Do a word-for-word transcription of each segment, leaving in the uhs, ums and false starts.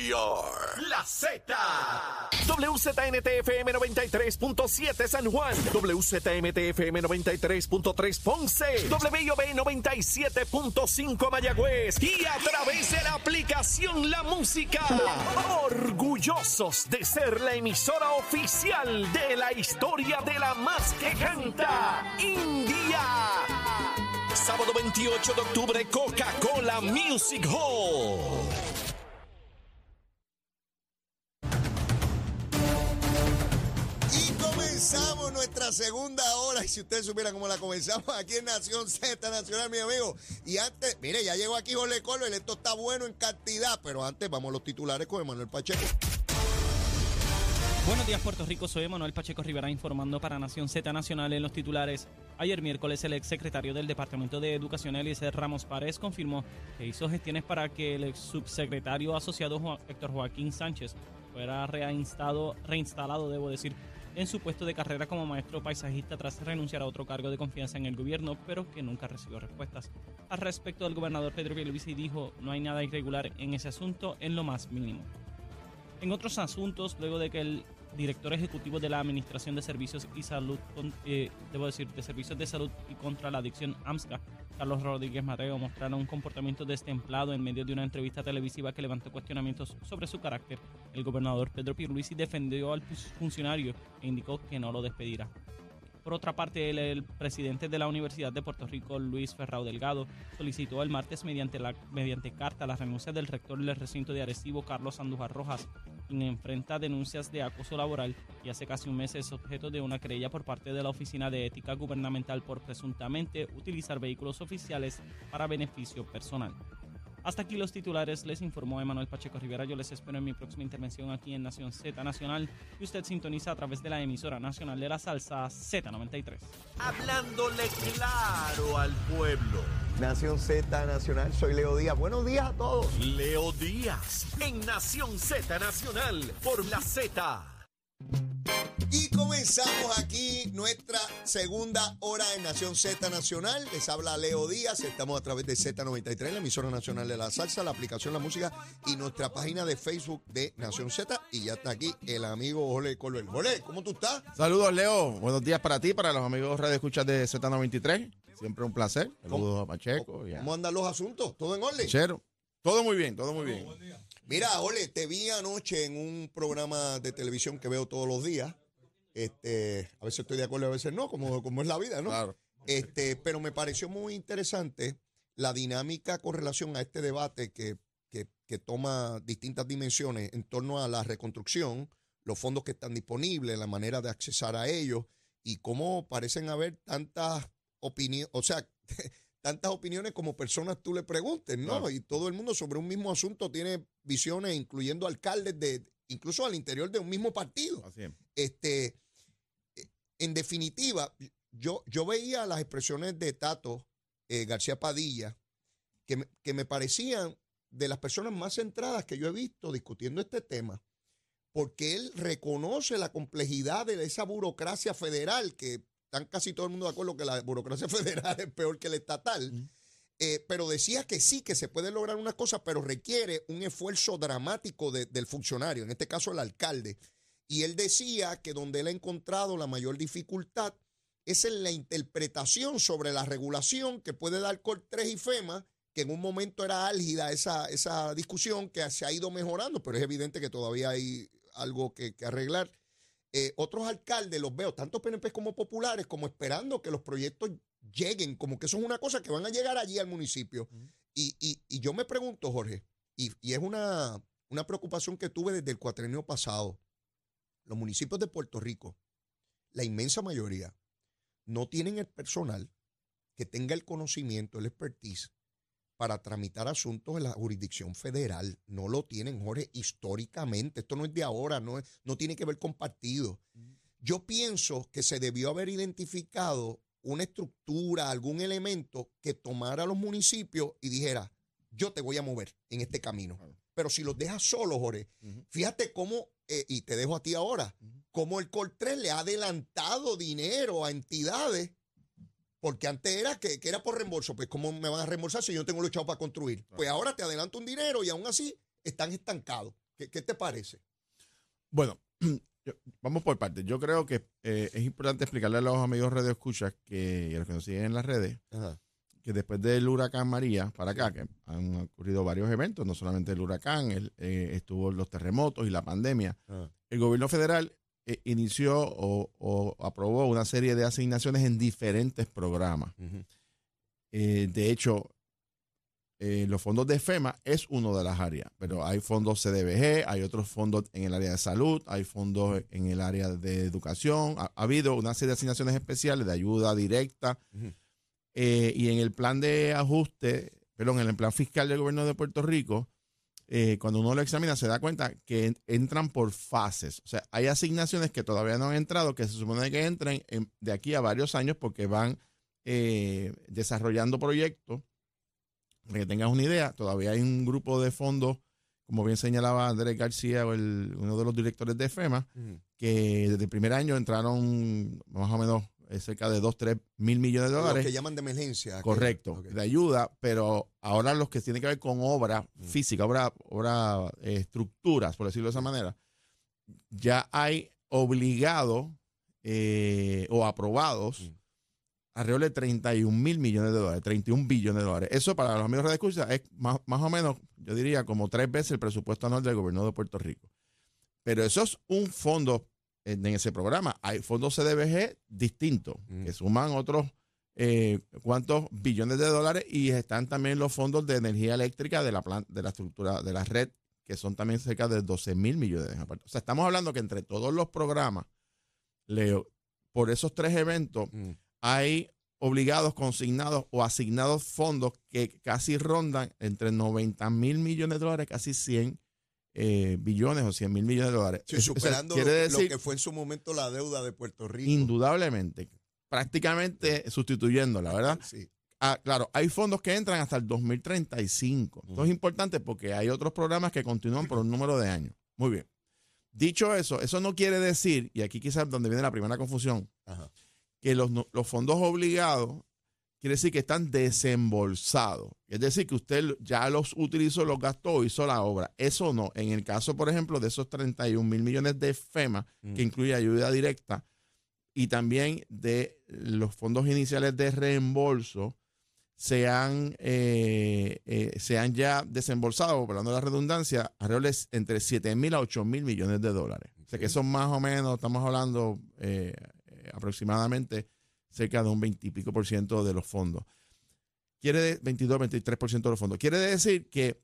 P R. La Z. W Z N T F M noventa y tres punto siete San Juan. W Z M T F M noventa y tres punto tres Ponce. W I O B noventa y siete punto cinco Mayagüez. Y a través de la aplicación La Música. Orgullosos de ser la emisora oficial de la historia de la más que canta India. Sábado veintiocho de octubre, Coca-Cola Music Hall. Y comenzamos nuestra segunda hora. Y si usted supiera cómo la comenzamos aquí en Nación Z Nacional, mi amigo. Y antes, mire, ya llegó aquí Jorge Colberg. Esto está bueno en cantidad. Pero antes, vamos a los titulares con Emmanuel Pacheco. Buenos días, Puerto Rico. Soy Emmanuel Pacheco Rivera informando para Nación Z Nacional en los titulares. Ayer miércoles, el exsecretario del Departamento de Educación, Elise Ramos Paredes, confirmó que hizo gestiones para que el exsubsecretario asociado jo- Héctor Joaquín Sánchez fuera reinstalado, reinstalado, debo decir, en su puesto de carrera como maestro paisajista tras renunciar a otro cargo de confianza en el gobierno, pero que nunca recibió respuestas. Al respecto, el gobernador Pedro Bielovisi dijo: no hay nada irregular en ese asunto en lo más mínimo. En otros asuntos, luego de que el director ejecutivo de la Administración de Servicios y Salud, eh, debo decir, de Servicios de Salud y contra la Adicción, AMSCA, Carlos Rodríguez Mareo, mostrara un comportamiento destemplado en medio de una entrevista televisiva que levantó cuestionamientos sobre su carácter, el gobernador Pedro Pierluisi defendió al funcionario e indicó que no lo despedirá. Por otra parte, el, el presidente de la Universidad de Puerto Rico, Luis Ferrao Delgado, solicitó el martes mediante, la, mediante carta la renuncia del rector del recinto de Arecibo, Carlos Andújar Rojas, quien enfrenta denuncias de acoso laboral y hace casi un mes es objeto de una querella por parte de la Oficina de Ética Gubernamental por presuntamente utilizar vehículos oficiales para beneficio personal. Hasta aquí los titulares, les informó Emmanuel Pacheco Rivera. Yo les espero en mi próxima intervención aquí en Nación Z Nacional. Y usted sintoniza a través de la emisora nacional de la salsa Z noventa y tres. Hablándole claro al pueblo. Nación Z Nacional, soy Leo Díaz. Buenos días a todos. Leo Díaz, en Nación Z Nacional, por la Z. Y comenzamos aquí nuestra segunda hora en Nación Z Nacional. Les habla Leo Díaz. Estamos a través de Z noventa y tres, la emisora nacional de la salsa, la aplicación La Música y nuestra página de Facebook de Nación Z. Y ya está aquí el amigo Jorge Colberg. Jorge, ¿cómo tú estás? Saludos, Leo. Buenos días para ti, para los amigos radioescuchas de Z noventa y tres. Siempre un placer. Saludos a Pacheco. Ya. ¿Cómo andan los asuntos? ¿Todo en orden? Chero. Todo muy bien, todo muy bien. Mira, Jorge, te vi anoche en un programa de televisión que veo todos los días. Este, a veces estoy de acuerdo, a veces no, como, como es la vida, ¿no? Claro. Este, pero me pareció muy interesante la dinámica con relación a este debate que, que, que toma distintas dimensiones en torno a la reconstrucción, los fondos que están disponibles, la manera de accesar a ellos y cómo parecen haber tantas opiniones, o sea, tantas opiniones como personas tú le preguntes, ¿no? Claro. Y todo el mundo sobre un mismo asunto tiene visiones, incluyendo alcaldes de, incluso al interior de un mismo partido. Así es. Este, en definitiva, yo, yo veía las expresiones de Tato eh, García Padilla, que me, que me parecían de las personas más centradas que yo he visto discutiendo este tema, porque él reconoce la complejidad de esa burocracia federal que están casi todo el mundo de acuerdo que la burocracia federal es peor que la estatal, mm. eh, pero decía que sí, que se pueden lograr unas cosas, pero requiere un esfuerzo dramático de, del funcionario, en este caso el alcalde. Y él decía que donde él ha encontrado la mayor dificultad es en la interpretación sobre la regulación que puede dar C O R tres y FEMA, que en un momento era álgida esa, esa discusión que se ha ido mejorando, pero es evidente que todavía hay algo que, que arreglar. Eh, otros alcaldes los veo, tanto P N P como populares, como esperando que los proyectos lleguen, como que eso es una cosa que van a llegar allí al municipio. Uh-huh. Y, y, y yo me pregunto, Jorge, y, y es una, una preocupación que tuve desde el cuatrenio pasado. Los municipios de Puerto Rico, la inmensa mayoría, no tienen el personal que tenga el conocimiento, el expertise, para tramitar asuntos en la jurisdicción federal. No lo tienen, Jorge, históricamente. Esto no es de ahora, no, es, no tiene que ver con partido. Yo pienso que se debió haber identificado una estructura, algún elemento que tomara a los municipios y dijera, yo te voy a mover en este camino. Pero si los dejas solos, Jorge, uh-huh. fíjate cómo, eh, y te dejo a ti ahora, uh-huh. cómo el C O R tres le ha adelantado dinero a entidades. Porque antes era que, que era por reembolso. Pues, ¿cómo me van a reembolsar si yo no tengo luchado para construir? Claro. Pues ahora te adelanto un dinero y aún así están estancados. ¿Qué, qué te parece? Bueno, yo, vamos por partes. Yo creo que eh, es importante explicarle a los amigos radioescuchas que, y a los que nos siguen en las redes, ajá, que después del huracán María para acá, que han ocurrido varios eventos, no solamente el huracán, el, eh, estuvo los terremotos y la pandemia, ajá, el gobierno federal eh, inició o, o aprobó una serie de asignaciones en diferentes programas. Uh-huh. Eh, de hecho, eh, los fondos de FEMA es uno de las áreas, pero hay fondos C D B G, hay otros fondos en el área de salud, hay fondos en el área de educación, ha, ha habido una serie de asignaciones especiales de ayuda directa, uh-huh, eh, y en el plan de ajuste, perdón, en el plan fiscal del gobierno de Puerto Rico, eh, cuando uno lo examina se da cuenta que entran por fases, o sea, hay asignaciones que todavía no han entrado, que se supone que entren en, de aquí a varios años porque van Eh, desarrollando proyectos. Para que tengas una idea, todavía hay un grupo de fondos, como bien señalaba Andrés García, el, uno de los directores de FEMA, uh-huh, que desde el primer año entraron más o menos cerca de dos, tres mil millones de dólares. Los que llaman de emergencia. Correcto, okay, de ayuda, pero ahora los que tienen que ver con obra, uh-huh, física, obra, obra eh, estructuras, por decirlo de esa manera, ya hay obligados eh, o aprobados, uh-huh, alrededor de treinta y un mil millones de dólares, treinta y un billones de dólares. Eso para los amigos de escucha es más, más o menos, yo diría, como tres veces el presupuesto anual del gobierno de Puerto Rico. Pero eso es un fondo en, en ese programa. Hay fondos C D B G distintos, mm, que suman otros eh, cuantos billones de dólares, y están también los fondos de energía eléctrica de la, planta, de la estructura, de la red, que son también cerca de doce mil millones. O sea, estamos hablando que entre todos los programas, Leo, por esos tres eventos, mm, hay obligados, consignados o asignados fondos que casi rondan entre noventa mil millones de dólares, casi cien eh, billones o cien mil millones de dólares. Sí, superando eso, quiere decir, lo que fue en su momento la deuda de Puerto Rico. Indudablemente, prácticamente sí, sustituyéndola, ¿verdad? Sí. Ah, claro, hay fondos que entran hasta el dos mil treinta y cinco. Uh-huh. Esto es importante porque hay otros programas que continúan por un número de años. Muy bien. Dicho eso, eso no quiere decir, y aquí quizás donde viene la primera confusión, ajá, que los, los fondos obligados quiere decir que están desembolsados. Es decir, que usted ya los utilizó, los gastó, hizo la obra. Eso no. En el caso, por ejemplo, de esos treinta y un mil millones de FEMA, mm, que incluye ayuda directa, y también de los fondos iniciales de reembolso, se han, eh, eh, se han ya desembolsado, hablando de la redundancia, alrededor de entre siete mil a ocho mil millones de dólares. Okay. O sea que son más o menos, estamos hablando... Eh, aproximadamente cerca de un veinte y pico por ciento de los fondos. Quiere veintidós, veintitrés por ciento de los fondos. Quiere decir que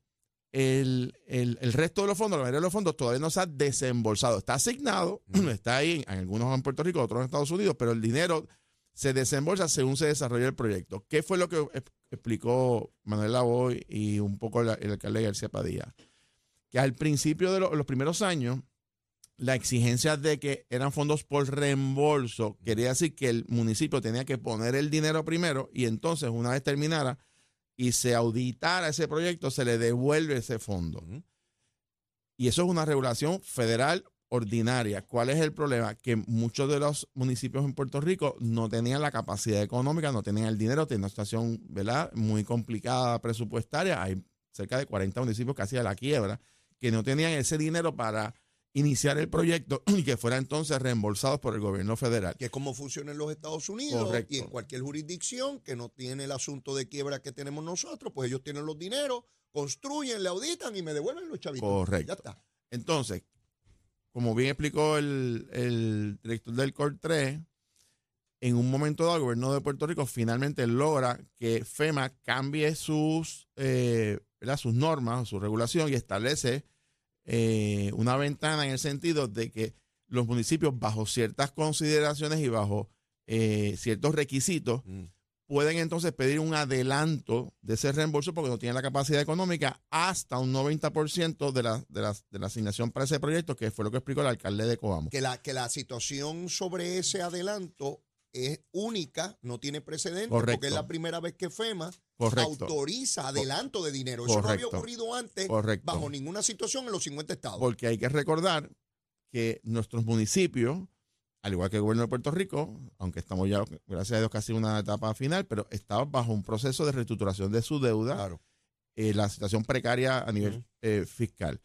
el, el, el resto de los fondos, la mayoría de los fondos, todavía no se ha desembolsado. Está asignado, mm, está ahí, en, en algunos en Puerto Rico, otros en Estados Unidos, pero el dinero se desembolsa según se desarrolla el proyecto. ¿Qué fue lo que es, explicó Manuel Lavoy y un poco la, el alcalde García Padilla? Que al principio de lo, los primeros años, la exigencia de que eran fondos por reembolso quería decir que el municipio tenía que poner el dinero primero y entonces una vez terminara y se auditara ese proyecto, se le devuelve ese fondo. Uh-huh. Y eso es una regulación federal ordinaria. ¿Cuál es el problema? Que muchos de los municipios en Puerto Rico no tenían la capacidad económica, no tenían el dinero, tenían una situación, ¿verdad?, muy complicada presupuestaria. Hay cerca de cuarenta municipios casi a la quiebra que no tenían ese dinero para iniciar el proyecto y que fuera entonces reembolsados por el gobierno federal. Que es como funciona en los Estados Unidos. Correcto. Y en cualquier jurisdicción que no tiene el asunto de quiebra que tenemos nosotros, pues ellos tienen los dineros, construyen, le auditan y me devuelven los chavitos. Correcto. Ya está. Entonces, como bien explicó el, el director del C O R tres, en un momento dado el gobierno de Puerto Rico finalmente logra que FEMA cambie sus, eh, sus normas, su regulación y establece Eh, una ventana en el sentido de que los municipios bajo ciertas consideraciones y bajo eh, ciertos requisitos mm. pueden entonces pedir un adelanto de ese reembolso porque no tienen la capacidad económica hasta un noventa por ciento de la, de, la, de la asignación para ese proyecto, que fue lo que explicó el alcalde de Coamo. Que la, que la situación sobre ese adelanto es única, no tiene precedentes. Correcto. Porque es la primera vez que FEMA Correcto. Autoriza adelanto de dinero. Correcto. Eso no había ocurrido antes Correcto. Bajo ninguna situación en los cincuenta estados. Porque hay que recordar que nuestros municipios, al igual que el gobierno de Puerto Rico, aunque estamos ya, gracias a Dios, casi en una etapa final, pero estamos bajo un proceso de reestructuración de su deuda, claro. eh, la situación precaria a nivel uh-huh. eh, fiscal.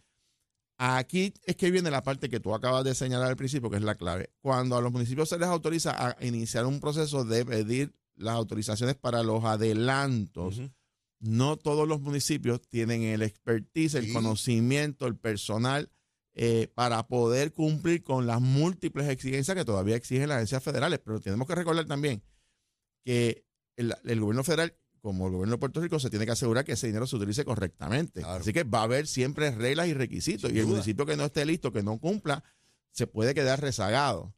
Aquí es que viene la parte que tú acabas de señalar al principio, que es la clave. Cuando a los municipios se les autoriza a iniciar un proceso de pedir las autorizaciones para los adelantos, uh-huh. no todos los municipios tienen el expertise, el sí. conocimiento, el personal eh, para poder cumplir con las múltiples exigencias que todavía exigen las agencias federales. Pero tenemos que recordar también que el, el gobierno federal, como el gobierno de Puerto Rico, se tiene que asegurar que ese dinero se utilice correctamente. Claro. Así que va a haber siempre reglas y requisitos. Sin y el duda. Municipio que no esté listo, que no cumpla, se puede quedar rezagado.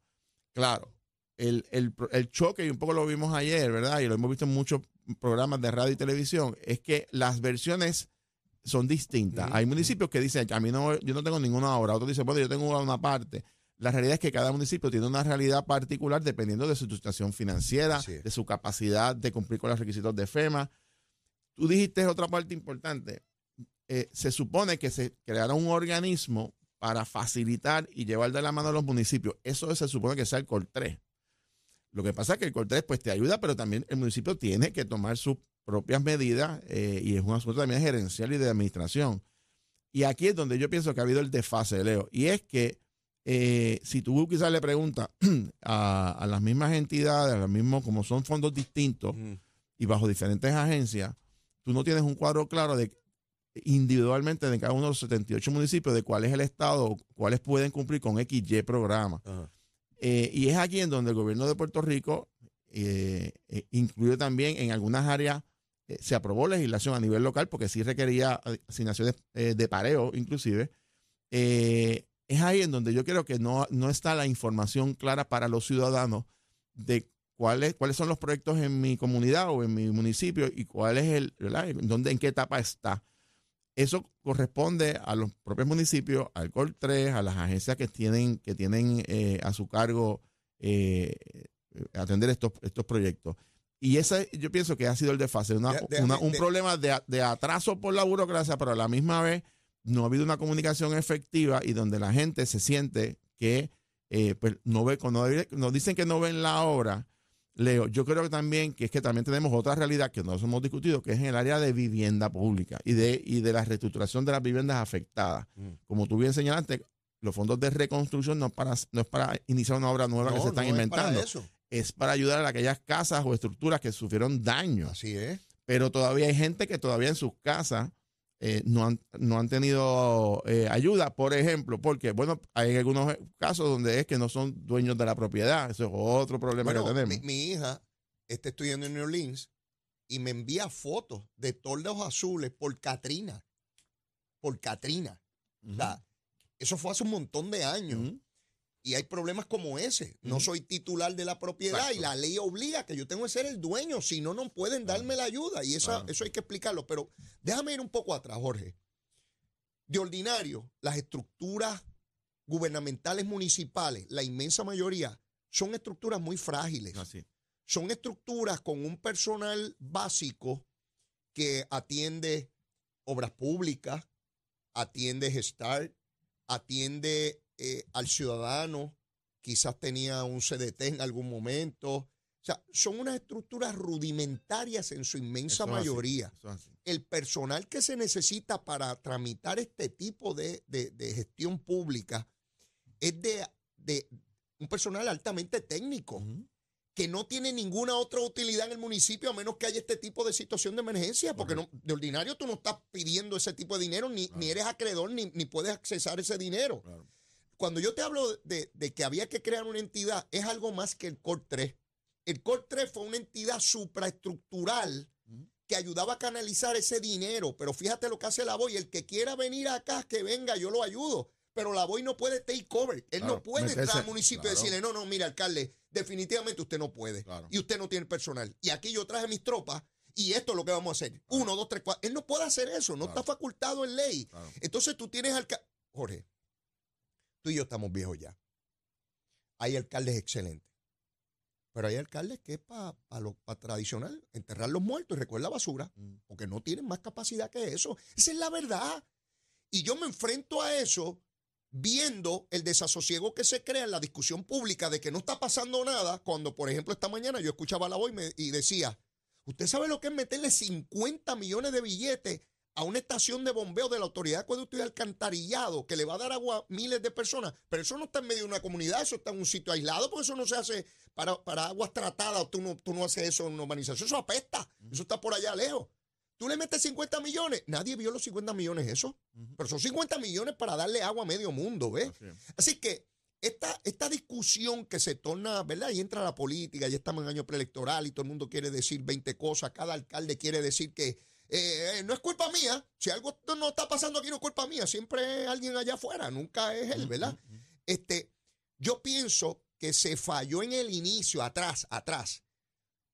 Claro, el, el, el choque, y un poco lo vimos ayer, ¿verdad? Y lo hemos visto en muchos programas de radio y televisión, es que las versiones son distintas. Mm-hmm. Hay municipios que dicen, a mí no, yo no tengo ninguna obra. Otros dicen, bueno, yo tengo una parte. La realidad es que cada municipio tiene una realidad particular dependiendo de su situación financiera, de su capacidad de cumplir con los requisitos de FEMA. Tú dijiste otra parte importante. Eh, se supone que se creará un organismo para facilitar y llevar de la mano a los municipios. Eso se supone que sea el C O R tres. Lo que pasa es que el C O R tres pues, te ayuda, pero también el municipio tiene que tomar sus propias medidas eh, y es un asunto también gerencial y de administración. Y aquí es donde yo pienso que ha habido el desfase, Leo, y es que Eh, si tú quizás le preguntas a, a las mismas entidades, a los mismos, como son fondos distintos mm. y bajo diferentes agencias, tú no tienes un cuadro claro de individualmente de cada uno de los setenta y ocho municipios de cuál es el estado, cuáles pueden cumplir con equis y programa. Uh-huh. eh, y es aquí en donde el gobierno de Puerto Rico eh, eh, incluye también en algunas áreas eh, se aprobó legislación a nivel local porque sí requería asignaciones eh, de pareo inclusive. eh, Es ahí en donde yo creo que no, no está la información clara para los ciudadanos de cuáles cuáles son los proyectos en mi comunidad o en mi municipio y cuál es el, ¿verdad? Dónde, en qué etapa está. Eso corresponde a los propios municipios, al C O R tres, a las agencias que tienen, que tienen eh, a su cargo eh, atender estos, estos proyectos. Y ese yo pienso que ha sido el desfase, una, de, de, una, un de, problema de, de atraso por la burocracia, pero a la misma vez no ha habido una comunicación efectiva y donde la gente se siente que eh, pues no ve, cuando nos dicen que no ven la obra, Leo, yo creo que también que es que también tenemos otra realidad que no hemos discutido, que es en el área de vivienda pública y de, y de la reestructuración de las viviendas afectadas. Mm. Como tú bien señalaste, los fondos de reconstrucción no es para, no es para iniciar una obra nueva no, que se están no inventando. Es para, es para ayudar a aquellas casas o estructuras que sufrieron daño. Así es. Pero todavía hay gente que todavía en sus casas Eh, no, han, no han tenido eh, ayuda, por ejemplo, porque, bueno, hay algunos casos donde es que no son dueños de la propiedad. Eso es otro problema bueno, que tenemos. Mi, mi hija está estudiando en New Orleans y me envía fotos de toldos azules por Katrina. Por Katrina. Uh-huh. O sea, eso fue hace un montón de años. Uh-huh. Y hay problemas como ese. Uh-huh. No soy titular de la propiedad. Exacto. Y la ley obliga que yo tengo que ser el dueño. Si no, no pueden darme uh-huh. la ayuda. Y eso, uh-huh. eso hay que explicarlo. Pero déjame ir un poco atrás, Jorge. De ordinario, las estructuras gubernamentales municipales, la inmensa mayoría, son estructuras muy frágiles. Así. Son estructuras con un personal básico que atiende obras públicas, atiende Gestart, atiende... Eh, al ciudadano, quizás tenía un C D T en algún momento. O sea, son unas estructuras rudimentarias en su inmensa mayoría. El personal que se necesita para tramitar este tipo de, de, de gestión pública es de, de un personal altamente técnico, uh-huh. que no tiene ninguna otra utilidad en el municipio a menos que haya este tipo de situación de emergencia, porque uh-huh. no, de ordinario tú no estás pidiendo ese tipo de dinero, ni, claro. ni eres acreedor, ni, ni puedes accesar ese dinero. Claro. Cuando yo te hablo de, de que había que crear una entidad, es algo más que el C O R tres. El C O R tres fue una entidad supraestructural que ayudaba a canalizar ese dinero. Pero fíjate lo que hace Lavoy. El que quiera venir acá, que venga, yo lo ayudo. Pero Lavoy no puede take over. Él claro, no puede meterse, entrar al municipio claro. y decirle, no, no, mira, alcalde, definitivamente usted no puede. Claro. Y usted no tiene personal. Y aquí yo traje mis tropas. Y esto es lo que vamos a hacer. Claro. Uno, dos, tres, cuatro. Él no puede hacer eso. No claro. está facultado en ley. Claro. Entonces tú tienes al... Jorge. Tú y yo estamos viejos ya. Hay alcaldes excelentes. Pero hay alcaldes que es para pa lo pa tradicional, enterrar los muertos y recoger la basura, mm. porque no tienen más capacidad que eso. Esa es la verdad. Y yo me enfrento a eso viendo el desasosiego que se crea en la discusión pública de que no está pasando nada, cuando, por ejemplo, esta mañana yo escuchaba a la voz y, me, y decía, ¿usted sabe lo que es meterle cincuenta millones de billetes a una estación de bombeo de la autoridad de acueducto y alcantarillado que le va a dar agua a miles de personas, pero eso no está en medio de una comunidad, eso está en un sitio aislado, porque eso no se hace para, para aguas tratadas, tú no, tú no haces eso en una urbanización, eso apesta, eso está por allá lejos. Tú le metes cincuenta millones, nadie vio los cincuenta millones eso, pero son cincuenta millones para darle agua a medio mundo, ¿ves? Así que Esta, esta discusión que se torna, ¿verdad? Y entra la política, ya estamos en año preelectoral y todo el mundo quiere decir veinte cosas, cada alcalde quiere decir que eh, eh, no es culpa mía, si algo no está pasando aquí no es culpa mía, siempre es alguien allá afuera, nunca es él, ¿verdad? Uh-huh. Este, yo pienso que se falló en el inicio, atrás, atrás,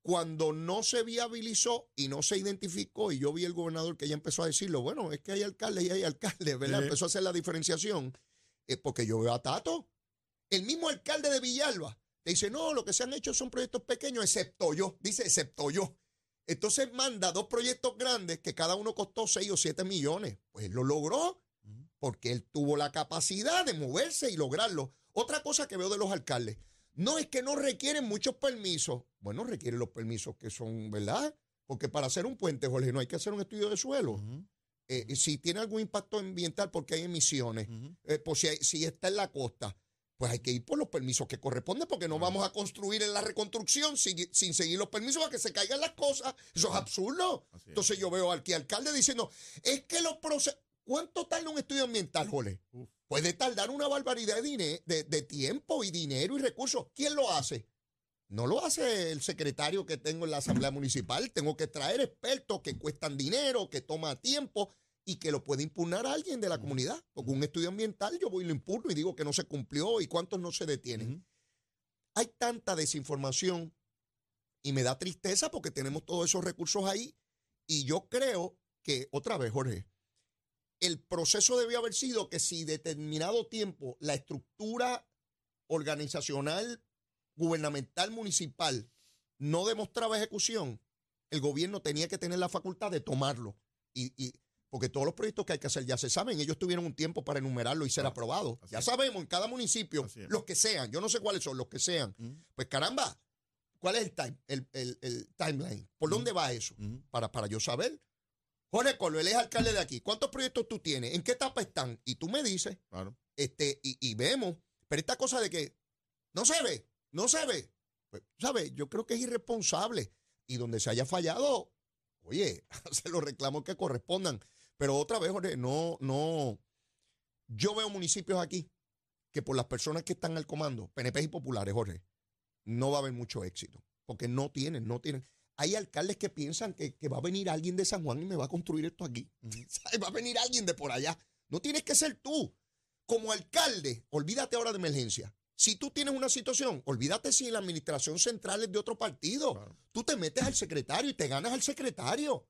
cuando no se viabilizó y no se identificó, y yo vi el gobernador que ya empezó a decirlo, bueno, es que hay alcaldes y hay alcaldes, ¿verdad? Uh-huh. Empezó a hacer la diferenciación, eh, porque yo veo a Tato. El mismo alcalde de Villalba te dice, no, lo que se han hecho son proyectos pequeños, excepto yo. Dice, excepto yo. Entonces manda dos proyectos grandes que cada uno costó seis o siete millones. Pues lo logró porque él tuvo la capacidad de moverse y lograrlo. Otra cosa que veo de los alcaldes, no es que no requieren muchos permisos. Bueno, requieren los permisos que son, ¿verdad? Porque para hacer un puente, Jorge, no hay que hacer un estudio de suelo. Uh-huh. eh, si tiene algún impacto ambiental porque hay emisiones, uh-huh. eh, pues si, hay, si está en la costa, pues hay que ir por los permisos que corresponden porque no ah. vamos a construir en la reconstrucción sin, sin seguir los permisos para que se caigan las cosas. Eso es absurdo. Es. Entonces yo veo al alcalde diciendo, es que los procesos... ¿Cuánto tarda un estudio ambiental, Jole? Uf. Puede tardar una barbaridad de, diner, de, de tiempo y dinero y recursos. ¿Quién lo hace? No lo hace el secretario que tengo en la Asamblea Municipal. Tengo que traer expertos que cuestan dinero, que toma tiempo... y que lo puede impugnar a alguien de la uh-huh. comunidad. Porque un estudio ambiental yo voy y lo impugno y digo que no se cumplió y cuántos no se detienen. Uh-huh. Hay tanta desinformación y me da tristeza porque tenemos todos esos recursos ahí y yo creo que, otra vez, Jorge, el proceso debió haber sido que si determinado tiempo la estructura organizacional, gubernamental, municipal no demostraba ejecución, el gobierno tenía que tener la facultad de tomarlo y... y porque todos los proyectos que hay que hacer ya se saben. Ellos tuvieron un tiempo para enumerarlo y ser ah, aprobado. Ya es. Sabemos en cada municipio, los que sean. Yo no sé cuáles son, los que sean. Mm. Pues caramba, ¿cuál es el, time, el, el, el timeline? ¿Por mm. dónde va eso? Mm. Para, para yo saber. Jorge Colberg, él es alcalde de aquí. ¿Cuántos proyectos tú tienes? ¿En qué etapa están? Y tú me dices. Claro. Este, y, y vemos. Pero esta cosa de que no se ve, no se ve. Pues, ¿sabes? Yo creo que es irresponsable. Y donde se haya fallado, oye, hacer los reclamos que correspondan. Pero otra vez, Jorge, no, no. Yo veo municipios aquí que por las personas que están al comando, P N P y populares, Jorge, no va a haber mucho éxito. Porque no tienen, no tienen. Hay alcaldes que piensan que, que va a venir alguien de San Juan y me va a construir esto aquí. Va a venir alguien de por allá. No tienes que ser tú. Como alcalde, olvídate ahora de emergencia. Si tú tienes una situación, olvídate si la administración central es de otro partido. Claro. Tú te metes al secretario y te ganas al secretario.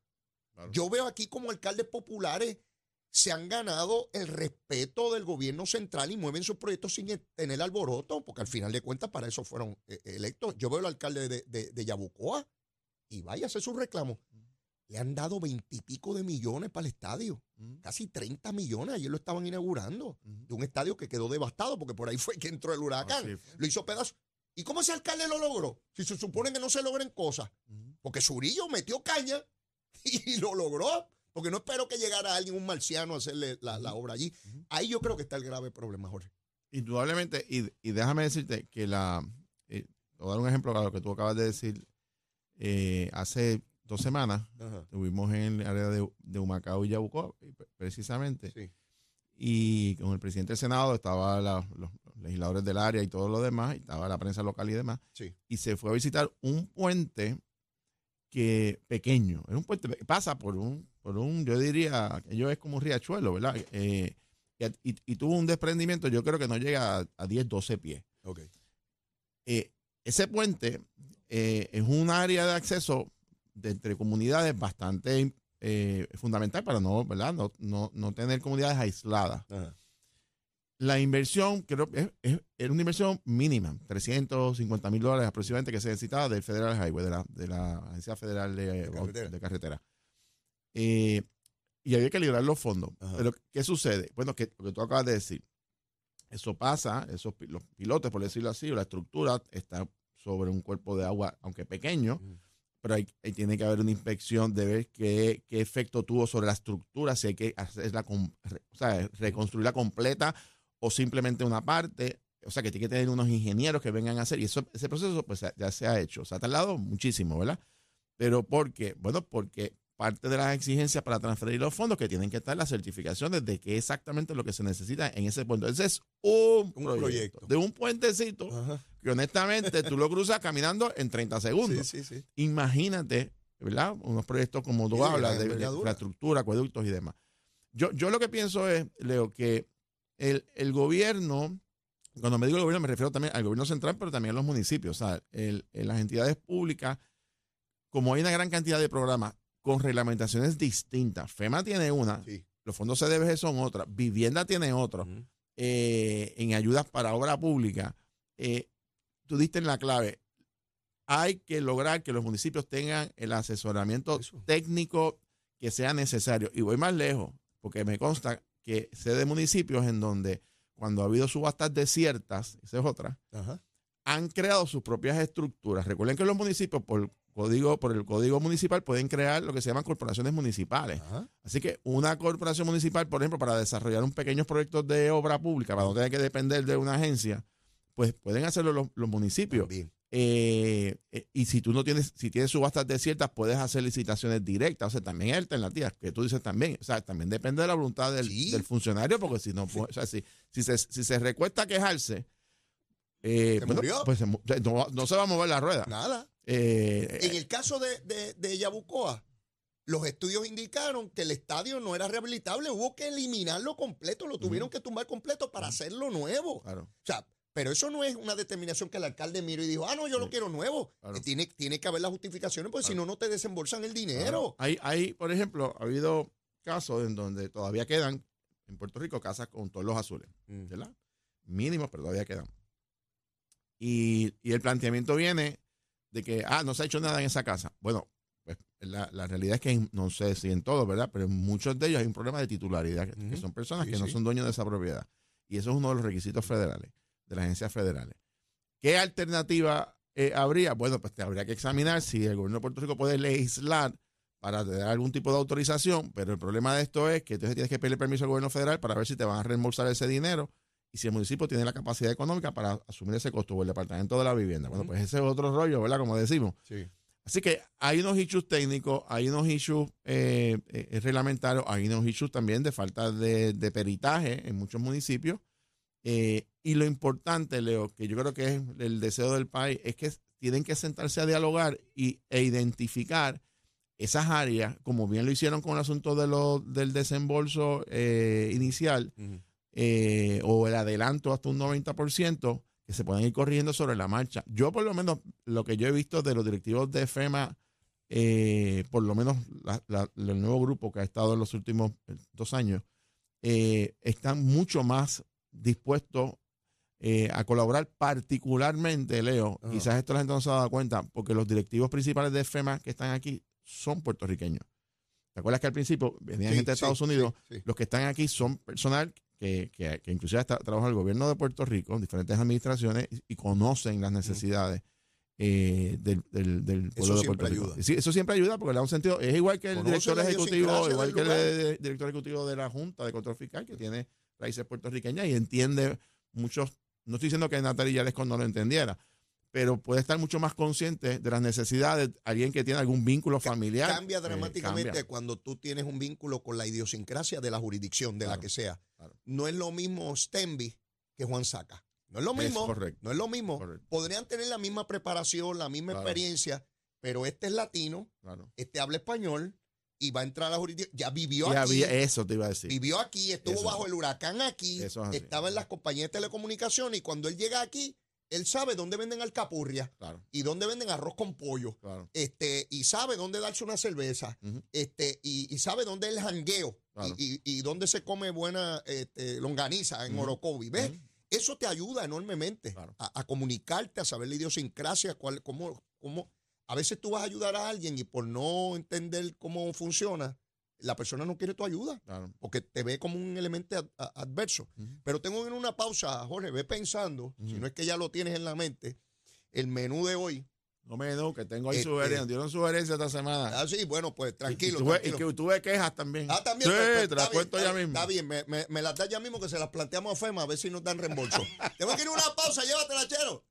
Claro. Yo veo aquí como alcaldes populares se han ganado el respeto del gobierno central y mueven sus proyectos sin tener alboroto, porque al final de cuentas para eso fueron electos. Yo veo al alcalde de, de, de Yabucoa y vaya a hacer sus reclamos. Le han dado veintipico de millones para el estadio, uh-huh. casi treinta millones, ayer lo estaban inaugurando, uh-huh. de un estadio que quedó devastado porque por ahí fue que entró el huracán, oh, sí. Lo hizo pedazo. ¿Y cómo ese alcalde lo logró? Si se supone que no se logren cosas, uh-huh. porque Zurillo metió caña y lo logró, porque no espero que llegara alguien, un marciano, a hacerle la, la obra allí. Uh-huh. Ahí yo creo que está el grave problema, Jorge. Indudablemente, y, y déjame decirte que la, eh, te voy a dar un ejemplo a lo que tú acabas de decir, eh, hace... dos semanas, ajá. estuvimos en el área de, de Humacao y Yabucoa, precisamente, sí. Y con el presidente del Senado estaban los legisladores del área y todo lo demás, y estaba la prensa local y demás, sí. Y se fue a visitar un puente que pequeño, es un puente que pasa por un, por un, yo diría, ello es como un riachuelo, ¿verdad? Eh, y, y, y tuvo un desprendimiento, yo creo que no llega a, a diez, doce pies. Okay. Eh, ese puente eh, es un área de acceso de entre comunidades bastante eh, fundamental para no, ¿verdad? No, no, no tener comunidades aisladas. Ajá. La inversión, creo que era una inversión mínima, trescientos cincuenta mil dólares aproximadamente que se necesitaba del Federal Highway, de la, de la Agencia Federal de, de Carretera. De carretera. Eh, y había que liberar los fondos. Ajá. Pero, ¿qué sucede? Bueno, que, lo que tú acabas de decir, eso pasa, esos, los pilotes, por decirlo así, o la estructura está sobre un cuerpo de agua, aunque pequeño, mm. pero hay, ahí tiene que haber una inspección de ver qué, qué efecto tuvo sobre la estructura, si hay que hacerla, o sea, reconstruirla completa o simplemente una parte. O sea, que tiene que tener unos ingenieros que vengan a hacer. Y eso, ese proceso pues ya se ha hecho. Se ha tardado muchísimo, ¿verdad? Pero ¿por qué? Bueno, porque parte de las exigencias para transferir los fondos que tienen que estar las certificaciones de qué exactamente es lo que se necesita en ese puente. Ese es un, un proyecto, proyecto de un puentecito. Ajá. Que honestamente tú lo cruzas caminando en treinta segundos. Sí, sí, sí. Imagínate, ¿verdad? Unos proyectos como tú sí, hablas de, de infraestructura, acueductos y demás. Yo, yo lo que pienso es, Leo, que el, el gobierno... Cuando me digo el gobierno, me refiero también al gobierno central, pero también a los municipios. O sea, el, el, las entidades públicas, como hay una gran cantidad de programas con reglamentaciones distintas. FEMA tiene una, sí. Los fondos C D B G son otras, vivienda tiene otro, uh-huh. eh, en ayudas para obra pública. Eh, tú diste en la clave, hay que lograr que los municipios tengan el asesoramiento Eso. técnico que sea necesario. Y voy más lejos, porque me consta que sé de municipios en donde... Cuando ha habido subastas desiertas, esa es otra, Ajá. han creado sus propias estructuras. Recuerden que los municipios, por, código, por el código municipal, pueden crear lo que se llaman corporaciones municipales. Ajá. Así que una corporación municipal, por ejemplo, para desarrollar un pequeño proyecto de obra pública, para no tener que depender de una agencia, pues pueden hacerlo los, los municipios. Eh, eh, y si tú no tienes, si tienes subastas desiertas, puedes hacer licitaciones directas. O sea, también hay alternativas, que tú dices también. O sea, también depende de la voluntad del, sí. del funcionario, porque si no, sí. o sea, si, si, se, si se recuesta a quejarse, eh, bueno, pues se, no, no se va a mover la rueda. Nada. Eh, en el caso de, de, de Yabucoa, los estudios indicaron que el estadio no era rehabilitable, hubo que eliminarlo completo, lo tuvieron uh-huh. que tumbar completo para uh-huh. hacerlo nuevo. Claro. O sea, pero eso no es una determinación que el alcalde miró y dijo, ah, no, yo sí. lo quiero nuevo. Claro. Tiene, tiene que haber las justificaciones, porque claro. si no, no te desembolsan el dinero. Claro. Hay, hay, por ejemplo, ha habido casos en donde todavía quedan, en Puerto Rico, casas con todos los azules, mm. ¿verdad? Mínimos, pero todavía quedan. Y, y el planteamiento viene de que, ah, no se ha hecho nada en esa casa. Bueno, pues la, la realidad es que no sé si en todos, ¿verdad? Pero en muchos de ellos hay un problema de titularidad, mm-hmm. que son personas sí, que sí. no son dueños de esa propiedad. Y eso es uno de los requisitos federales. De las agencias federales. ¿Qué alternativa eh, habría? Bueno, pues te habría que examinar si el gobierno de Puerto Rico puede legislar para dar algún tipo de autorización, pero el problema de esto es que entonces tienes que pedirle permiso al gobierno federal para ver si te van a reembolsar ese dinero y si el municipio tiene la capacidad económica para asumir ese costo o el departamento de la vivienda. Bueno, pues ese es otro rollo, ¿verdad? Como decimos. Sí. Así que hay unos issues técnicos, hay unos issues eh, eh, reglamentarios, hay unos issues también de falta de, de peritaje en muchos municipios. Eh, y lo importante, Leo, que yo creo que es el deseo del país, es que tienen que sentarse a dialogar y, e identificar esas áreas, como bien lo hicieron con el asunto de lo, del desembolso eh, inicial uh-huh. eh, o el adelanto hasta un noventa por ciento, que se pueden ir corrigiendo sobre la marcha. Yo por lo menos, lo que yo he visto de los directivos de FEMA, eh, por lo menos la, la, el nuevo grupo que ha estado en los últimos dos años, eh, están mucho más dispuesto eh, a colaborar, particularmente, Leo, uh-huh. quizás esto la gente no se ha dado cuenta, porque los directivos principales de FEMA que están aquí son puertorriqueños. ¿Te acuerdas que al principio venían sí, gente de sí, Estados Unidos? Sí, sí. Los que están aquí son personal que, que, que inclusive está, trabaja en el gobierno de Puerto Rico, en diferentes administraciones, y, y conocen las necesidades uh-huh. eh, del, del, del pueblo de Puerto Rico. Sí, eso siempre ayuda, porque le da un sentido. Es igual que el Conoce director ejecutivo, igual que el director ejecutivo de la Junta de Control Fiscal, que tiene raíces puertorriqueñas y entiende muchos, no estoy diciendo que Natalia Yalesco no lo entendiera, pero puede estar mucho más consciente de las necesidades de alguien que tiene algún vínculo familiar. Cambia dramáticamente eh, cambia. Cuando tú tienes un vínculo con la idiosincrasia de la jurisdicción, de claro, la que sea. Claro. No es lo mismo Stenby que Juan Saca. No es lo mismo. Es correcto, no es lo mismo. Correcto. Podrían tener la misma preparación, la misma claro. experiencia, pero este es latino, claro. este habla español, y va a entrar a la jurisdicción, ya vivió ya aquí. Había, eso te iba a decir. Vivió aquí, estuvo eso bajo es. el huracán aquí, es estaba en las compañías de telecomunicaciones y cuando él llega aquí, él sabe dónde venden alcapurria claro. y dónde venden arroz con pollo claro. este y sabe dónde darse una cerveza uh-huh. este y, y sabe dónde es el jangueo claro. y, y, y dónde se come buena este, longaniza en uh-huh. Orocovi. ¿Ves? Uh-huh. Eso te ayuda enormemente claro. a, a comunicarte, a saber la idiosincrasia, cuál, cómo... cómo A veces tú vas a ayudar a alguien y por no entender cómo funciona, la persona no quiere tu ayuda, claro. porque te ve como un elemento ad, ad, adverso. Uh-huh. Pero tengo en una pausa, Jorge, ve pensando, uh-huh. si no es que ya lo tienes en la mente, el menú de hoy, No me eduques, tengo ahí este, sugerencias. Dieron sugerencias esta semana. Ah, sí, bueno, pues tranquilo. Y, y tuve, tranquilo. Y que tuve quejas también. Ah, también. Sí, pues, pues, te las cuento ya mismo. Está bien, me, me, me las da ya mismo que se las planteamos a FEMA a ver si nos dan reembolso. Tengo que ir a una pausa, llévatela, Chero.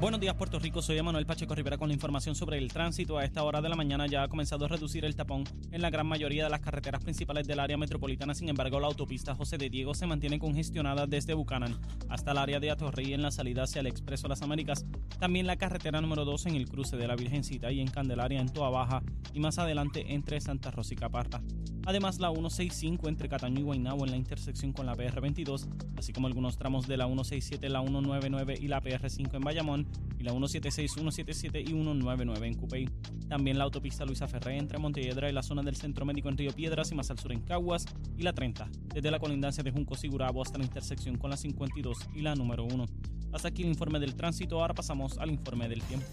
Buenos días, Puerto Rico. Soy Emmanuel Pacheco Rivera con la información sobre el tránsito. A esta hora de la mañana ya ha comenzado a reducir el tapón en la gran mayoría de las carreteras principales del área metropolitana. Sin embargo, la autopista José de Diego se mantiene congestionada desde Buchanan hasta el área de Atorrey en la salida hacia el Expreso Las Américas. También la carretera número dos en el cruce de la Virgencita y en Candelaria en Toa Baja y más adelante entre Santa Rosa y Caparra. Además, la ciento sesenta y cinco entre Cataño y Guaynabo en la intersección con la P R veintidós, así como algunos tramos de la ciento sesenta y siete, la ciento noventa y nueve y la P R cinco en Bayamón, y la ciento setenta y seis, ciento setenta y siete y ciento noventa y nueve en Cupey. También la autopista Luisa Ferré entre Montelledra y la zona del Centro Médico en Río Piedras y más al sur en Caguas, y la treinta, desde la colindancia de Juncos y Gurabo hasta la intersección con la cincuenta y dos y la número uno. Hasta aquí el informe del tránsito, ahora pasamos al informe del tiempo.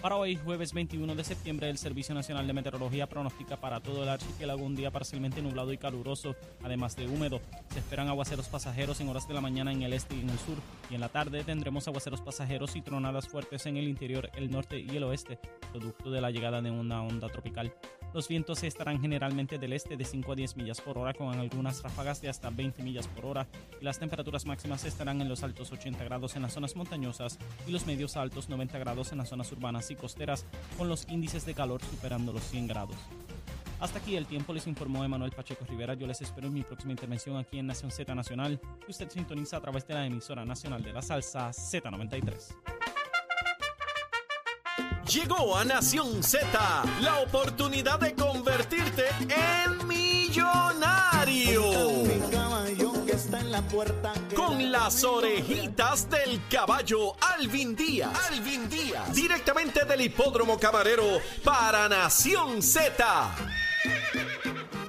Para hoy, jueves veintiuno de septiembre, el Servicio Nacional de Meteorología pronostica para todo el archipiélago un día parcialmente nublado y caluroso, además de húmedo. Se esperan aguaceros pasajeros en horas de la mañana en el este y en el sur, y en la tarde tendremos aguaceros pasajeros y tronadas fuertes en el interior, el norte y el oeste, producto de la llegada de una onda tropical. Los vientos estarán generalmente del este de cinco a diez millas por hora, con algunas ráfagas de hasta veinte millas por hora, y las temperaturas máximas estarán en los altos ochenta grados en las zonas montañosas y los medios a altos noventa grados en las zonas urbanas y costeras, con los índices de calor superando los cien grados. Hasta aquí el tiempo, les informó Emmanuel Pacheco Rivera. Yo les espero en mi próxima intervención aquí en Nación Z Nacional, que usted sintoniza a través de la emisora nacional de la salsa Z noventa y tres. Llegó a Nación Z la oportunidad de convertirte en millonario. Con las orejitas del caballo, Alvin Díaz. Alvin Díaz. Directamente del Hipódromo Camarero para Nación Z.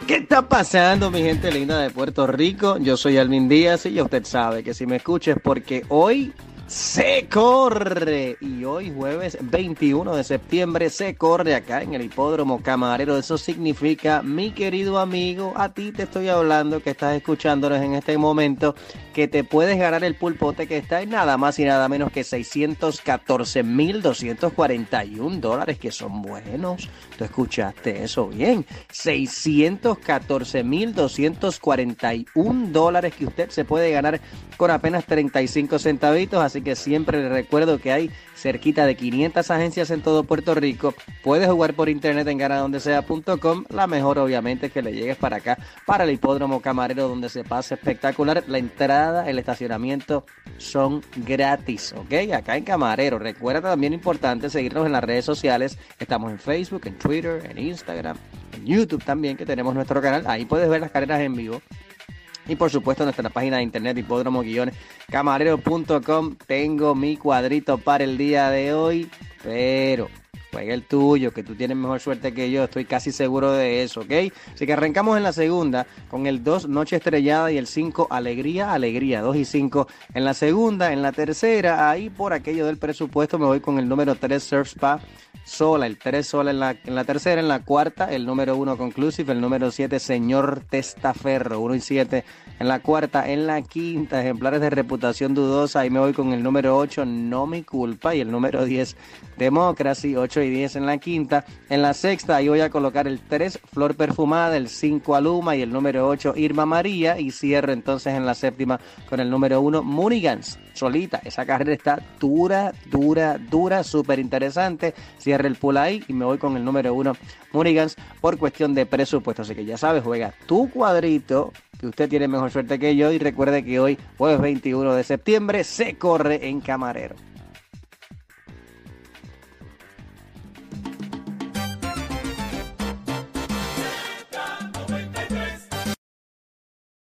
¿Qué está pasando, mi gente linda de Puerto Rico? Yo soy Alvin Díaz y ya usted sabe que si me escucha es porque hoy se corre. Y hoy, jueves veintiuno de septiembre, se corre acá en el Hipódromo Camarero. Eso significa, mi querido amigo, a ti te estoy hablando, que estás escuchándonos en este momento, que te puedes ganar el pulpote que está en nada más y nada menos que seiscientos catorce mil doscientos cuarenta y un dólares, que son buenos. Tú escuchaste eso bien. seiscientos catorce mil doscientos cuarenta y un dólares que usted se puede ganar con apenas treinta y cinco centavitos, así que siempre les recuerdo que hay cerquita de quinientas agencias en todo Puerto Rico. Puedes jugar por internet en ganadondesea punto com. La mejor, obviamente, es que le llegues para acá, para el Hipódromo Camarero, donde se pasa espectacular. La entrada, el estacionamiento son gratis, ¿ok? Acá en Camarero. Recuerda también, importante, seguirnos en las redes sociales. Estamos en Facebook, en Twitter, en Instagram, en YouTube también, que tenemos nuestro canal. Ahí puedes ver las carreras en vivo. Y por supuesto, nuestra página de internet, hipódromo guion camarero punto com. Tengo mi cuadrito para el día de hoy, pero juega el tuyo, que tú tienes mejor suerte que yo. Estoy casi seguro de eso, ¿ok? Así que arrancamos en la segunda con el dos, Noche Estrellada, y el cinco, Alegría, Alegría. dos y cinco en la segunda. En la tercera, ahí por aquello del presupuesto, me voy con el número tres, Surf Spa. Sola, el tres sola en la, en la tercera. En la cuarta, el número uno, Conclusive. El número siete, Señor Testaferro, uno y siete en la cuarta. En la quinta, Ejemplares de Reputación Dudosa, ahí me voy con el número ocho, No Mi Culpa, y el número diez, Democracy, ocho y diez en la quinta. En la sexta, ahí voy a colocar el tres, Flor Perfumada, el cinco, Aluma, y el número ocho, Irma María, y cierro entonces en la séptima con el número uno, Munigans, solita. Esa carrera está dura, dura, dura, súper interesante. Cierro el pool ahí y me voy con el número uno, Munigans, por cuestión de presupuesto. Así que ya sabes, juega tu cuadrito, que usted tiene mejor suerte que yo, y recuerde que hoy, jueves veintiuno de septiembre, se corre en Camarero.